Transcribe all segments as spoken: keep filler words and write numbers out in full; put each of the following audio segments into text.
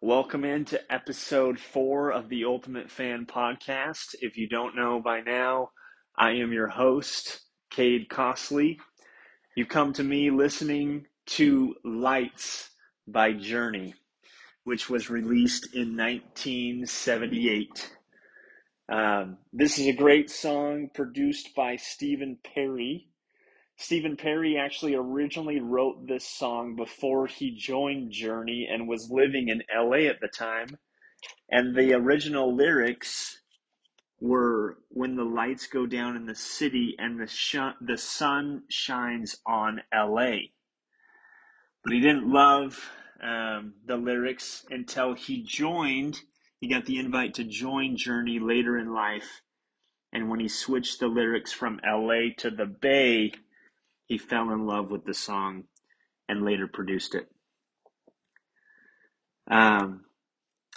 Welcome into episode four of the Ultimate Fan Podcast. If you don't know by now, I am your host, Cade Costley. You come to me listening to Lights by Journey, which was released in nineteen seventy-eight. Um, this is a great song produced by Stephen Perry. Stephen Perry actually originally wrote this song before he joined Journey and was living in L A at the time. And the original lyrics were, "When the lights go down in the city and the shun- the sun shines on L A" But he didn't love um, the lyrics until he joined. He got the invite to join Journey later in life. And when he switched the lyrics from L A to the Bay, he fell in love with the song and later produced it. Um,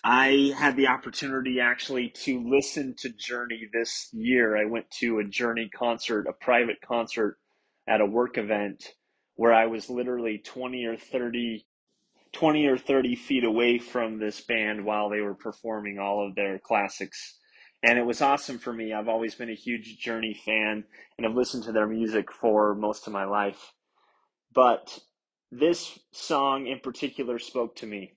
I had the opportunity actually to listen to Journey this year. I went to a Journey concert, a private concert at a work event where I was literally twenty or thirty, twenty or thirty feet away from this band while they were performing all of their classics. And it was awesome for me. I've always been a huge Journey fan, and I've listened to their music for most of my life. But this song in particular spoke to me.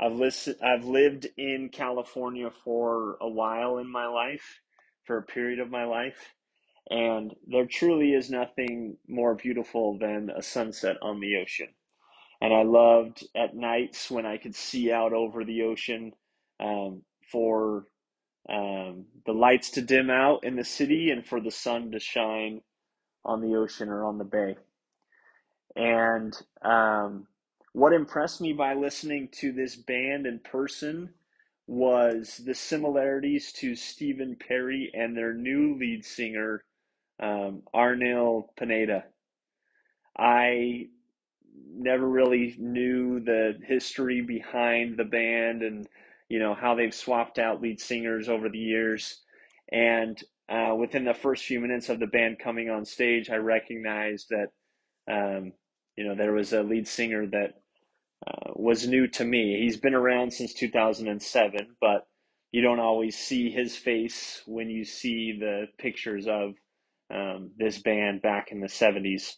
I've listened, I've lived in California for a while in my life, for a period of my life, and there truly is nothing more beautiful than a sunset on the ocean. And I loved at nights when I could see out over the ocean um, for... Um, the lights to dim out in the city and for the sun to shine on the ocean or on the bay. And um, what impressed me by listening to this band in person was the similarities to Stephen Perry and their new lead singer, um, Arnel Pineda. I never really knew the history behind the band and you know, how they've swapped out lead singers over the years. And uh, within the first few minutes of the band coming on stage, I recognized that, um, you know, there was a lead singer that uh, was new to me. He's been around since two thousand seven, but you don't always see his face when you see the pictures of um, this band back in the seventies.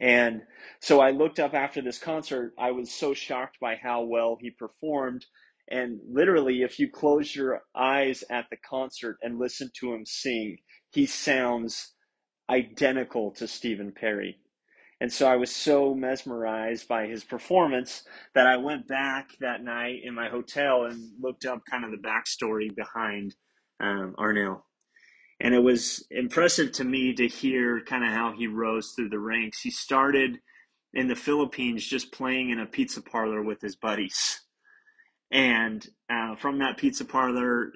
And so I looked up after this concert. I was so shocked by how well he performed. And literally, if you close your eyes at the concert and listen to him sing, he sounds identical to Stephen Perry. And so I was so mesmerized by his performance that I went back that night in my hotel and looked up kind of the backstory behind um, Arnel. And it was impressive to me to hear kind of how he rose through the ranks. He started in the Philippines just playing in a pizza parlor with his buddies. And uh, from that pizza parlor,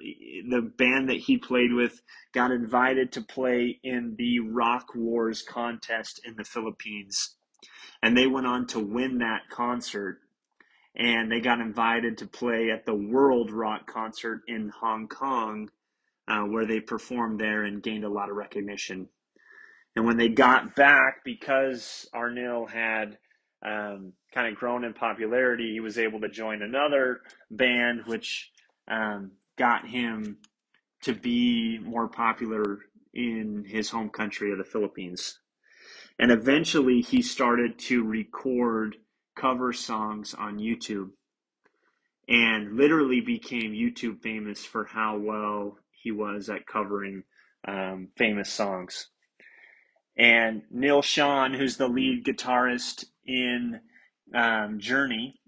the band that he played with got invited to play in the Rock Wars contest in the Philippines. And they went on to win that concert. And they got invited to play at the World Rock Concert in Hong Kong, uh, where they performed there and gained a lot of recognition. And when they got back, because Arnel had Um, kind of grown in popularity, he was able to join another band, which um, got him to be more popular in his home country of the Philippines. And eventually he started to record cover songs on YouTube and literally became YouTube famous for how well he was at covering um, famous songs. And Neil Sean, who's the lead guitarist in um, Journey,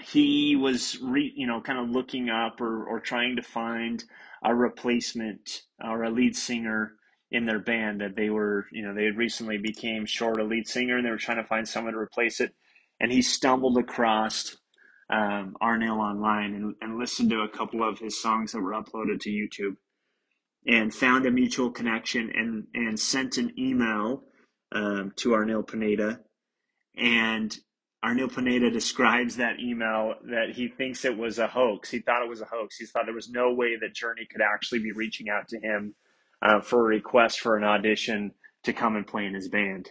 he was, re, you know, kind of looking up or, or trying to find a replacement or a lead singer in their band that they were, you know, they had recently became short a lead singer and they were trying to find someone to replace it. And he stumbled across um, Arnel online and, and listened to a couple of his songs that were uploaded to YouTube, and found a mutual connection and, and sent an email um, to Arnel Pineda. And Arnel Pineda describes that email that he thinks it was a hoax. He thought it was a hoax. He thought there was no way that Journey could actually be reaching out to him uh, for a request for an audition to come and play in his band.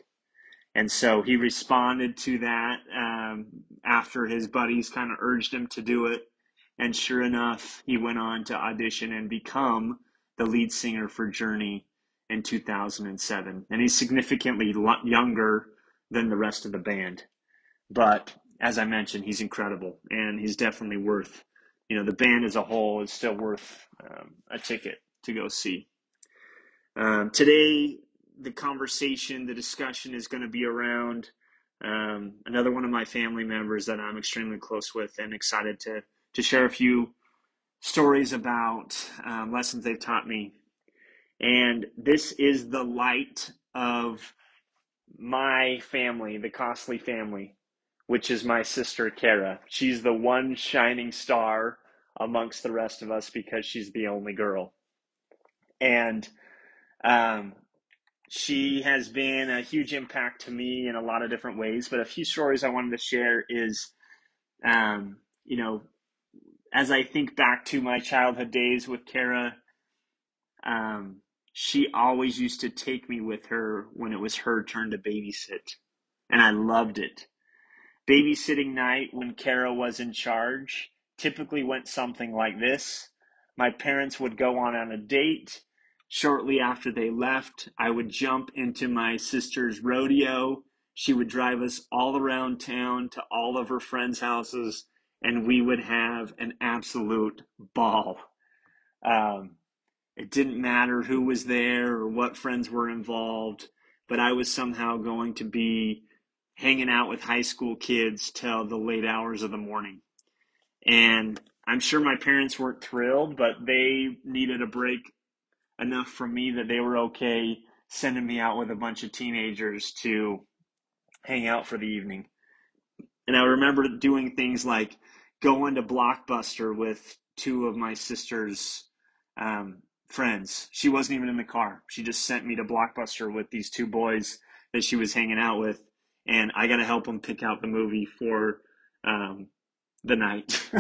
And so he responded to that um, after his buddies kind of urged him to do it. And sure enough, he went on to audition and become the lead singer for Journey in two thousand seven. And he's significantly younger than the rest of the band. But as I mentioned, he's incredible, and he's definitely worth, you know, the band as a whole is still worth um, a ticket to go see. Um, today, the conversation, the discussion is going to be around um, another one of my family members that I'm extremely close with, and excited to, to share a few stories about um, lessons they've taught me. And this is the light of my family, the Costley family, which is my sister, Kara. She's the one shining star amongst the rest of us because she's the only girl. And um, she has been a huge impact to me in a lot of different ways, but a few stories I wanted to share is, um, you know, as I think back to my childhood days with Kara, um, she always used to take me with her when it was her turn to babysit, and I loved it. Babysitting night when Kara was in charge typically went something like this. My parents would go on on a date. Shortly after they left, I would jump into my sister's rodeo. She would drive us all around town to all of her friends' houses, and we would have an absolute ball. Um, it didn't matter who was there or what friends were involved, but I was somehow going to be hanging out with high school kids till the late hours of the morning. And I'm sure my parents weren't thrilled, but they needed a break enough from me that they were okay sending me out with a bunch of teenagers to hang out for the evening. And I remember doing things like going to Blockbuster with two of my sister's um, friends. She wasn't even in the car. She just sent me to Blockbuster with these two boys that she was hanging out with, and I got to help them pick out the movie for um, the night.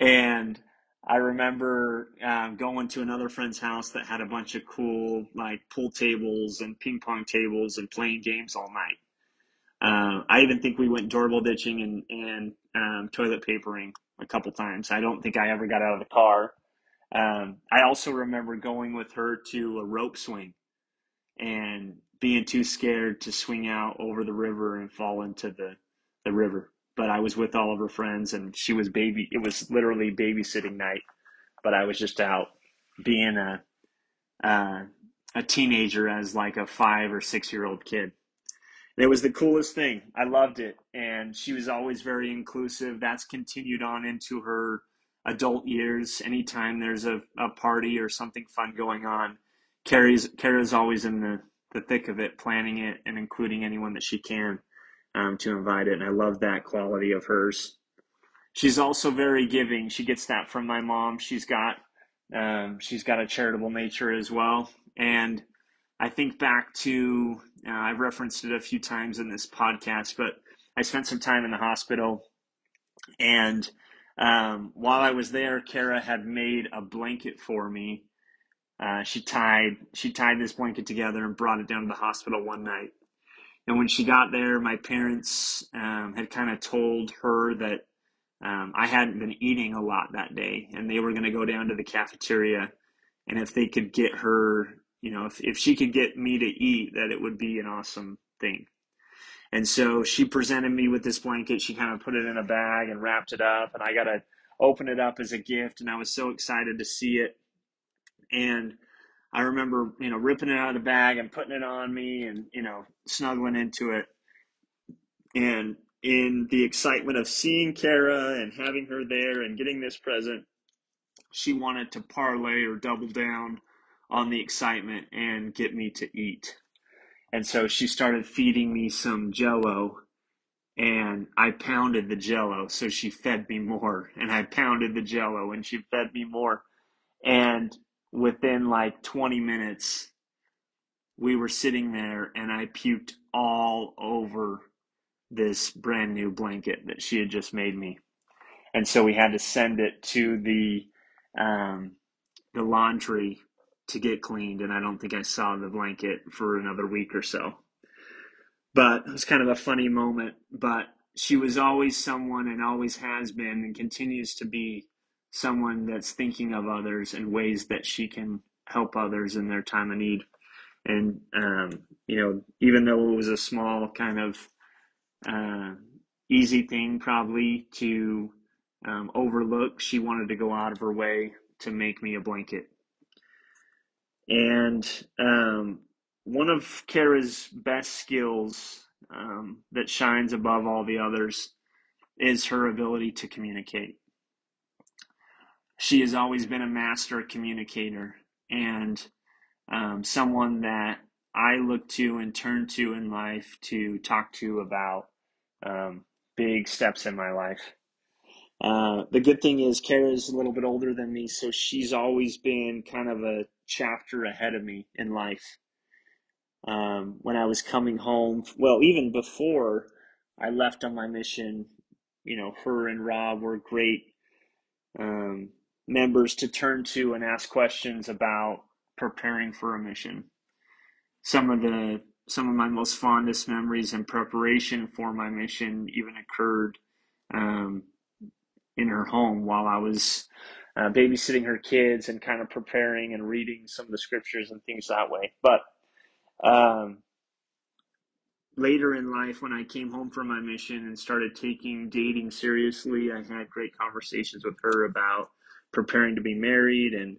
And I remember um, going to another friend's house that had a bunch of cool like pool tables and ping pong tables and playing games all night. Uh, I even think we went doorbell ditching and, and um, toilet papering a couple times. I don't think I ever got out of the car. Um, I also remember going with her to a rope swing and being too scared to swing out over the river and fall into the, the river. But I was with all of her friends, and she was baby. It was literally babysitting night, but I was just out being a uh, a teenager as like a five or six year old kid. And it was the coolest thing. I loved it, and she was always very inclusive. That's continued on into her adult years. Anytime there's a, a party or something fun going on, Kara's Kara's always in the the thick of it, planning it and including anyone that she can um, to invite it. And I love that quality of hers. She's also very giving. She gets that from my mom. She's got, um, she's got a charitable nature as well. And I think back to, uh, I've referenced it a few times in this podcast, but I spent some time in the hospital, and um, while I was there, Kara had made a blanket for me. Uh, she tied she tied this blanket together and brought it down to the hospital one night. And when she got there, my parents um, had kind of told her that um, I hadn't been eating a lot that day, and they were going to go down to the cafeteria. And if they could get her, you know, if, if she could get me to eat, that it would be an awesome thing. And so she presented me with this blanket. She kind of put it in a bag and wrapped it up, and I got to open it up as a gift. And I was so excited to see it. And I remember, you know, ripping it out of the bag and putting it on me and, you know, snuggling into it. And in the excitement of seeing Kara and having her there and getting this present, she wanted to parlay or double down on the excitement and get me to eat. And so she started feeding me some Jell-O, and I pounded the Jell-O. So she fed me more, and I pounded the Jell-O, and she fed me more. And within like twenty minutes, we were sitting there, and I puked all over this brand new blanket that she had just made me. And so we had to send it to the um, the laundry to get cleaned, and I don't think I saw the blanket for another week or so. But it was kind of a funny moment. But she was always someone, and always has been and continues to be, someone that's thinking of others and ways that she can help others in their time of need. And, um, you know, even though it was a small kind of uh, easy thing probably to um, overlook, she wanted to go out of her way to make me a blanket. And um, one of Kara's best skills um, that shines above all the others is her ability to communicate. She has always been a master communicator, and um, someone that I look to and turn to in life to talk to about um, big steps in my life. Uh, the good thing is Kara's a little bit older than me, so she's always been kind of a chapter ahead of me in life. Um, when I was coming home, well, even before I left on my mission, you know, her and Rob were great um members to turn to and ask questions about preparing for a mission. Some of the some of my most fondest memories in preparation for my mission even occurred um, in her home while I was uh, babysitting her kids and kind of preparing and reading some of the scriptures and things that way. But um, later in life, when I came home from my mission and started taking dating seriously, I had great conversations with her about preparing to be married. And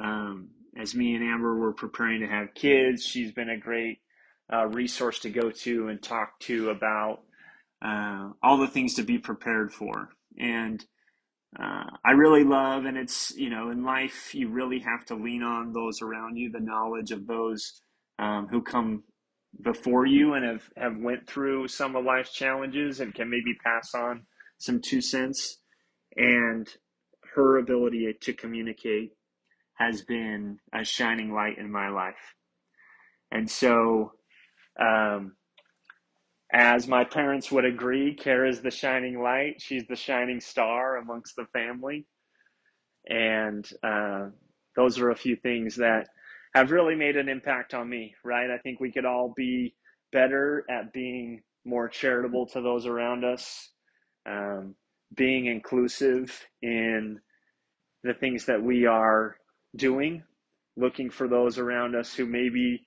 um, as me and Amber were preparing to have kids, she's been a great uh, resource to go to and talk to about uh, all the things to be prepared for. And uh, I really love, and it's, you know, in life, you really have to lean on those around you, the knowledge of those um, who come before you and have, have went through some of life's challenges and can maybe pass on some two cents. And her ability to communicate has been a shining light in my life. And so, um, as my parents would agree, Kara's the shining light. She's the shining star amongst the family. And uh, those are a few things that have really made an impact on me, right? I think we could all be better at being more charitable to those around us, um, being inclusive in the things that we are doing, looking for those around us who maybe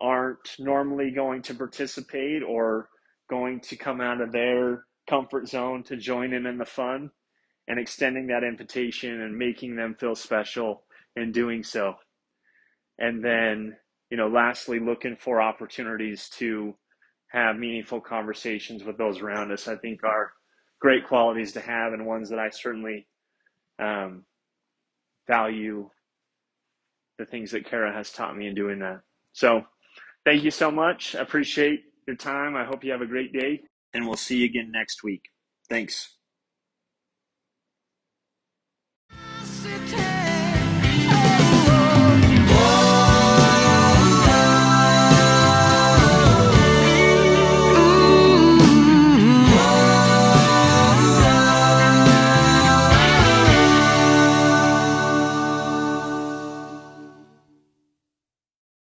aren't normally going to participate or going to come out of their comfort zone to join in in the fun, and extending that invitation and making them feel special in doing so. And then, you know, lastly, looking for opportunities to have meaningful conversations with those around us, I think are great qualities to have, and ones that I certainly um, value the things that Kara has taught me in doing that. So thank you so much. I appreciate your time. I hope you have a great day, and we'll see you again next week. Thanks.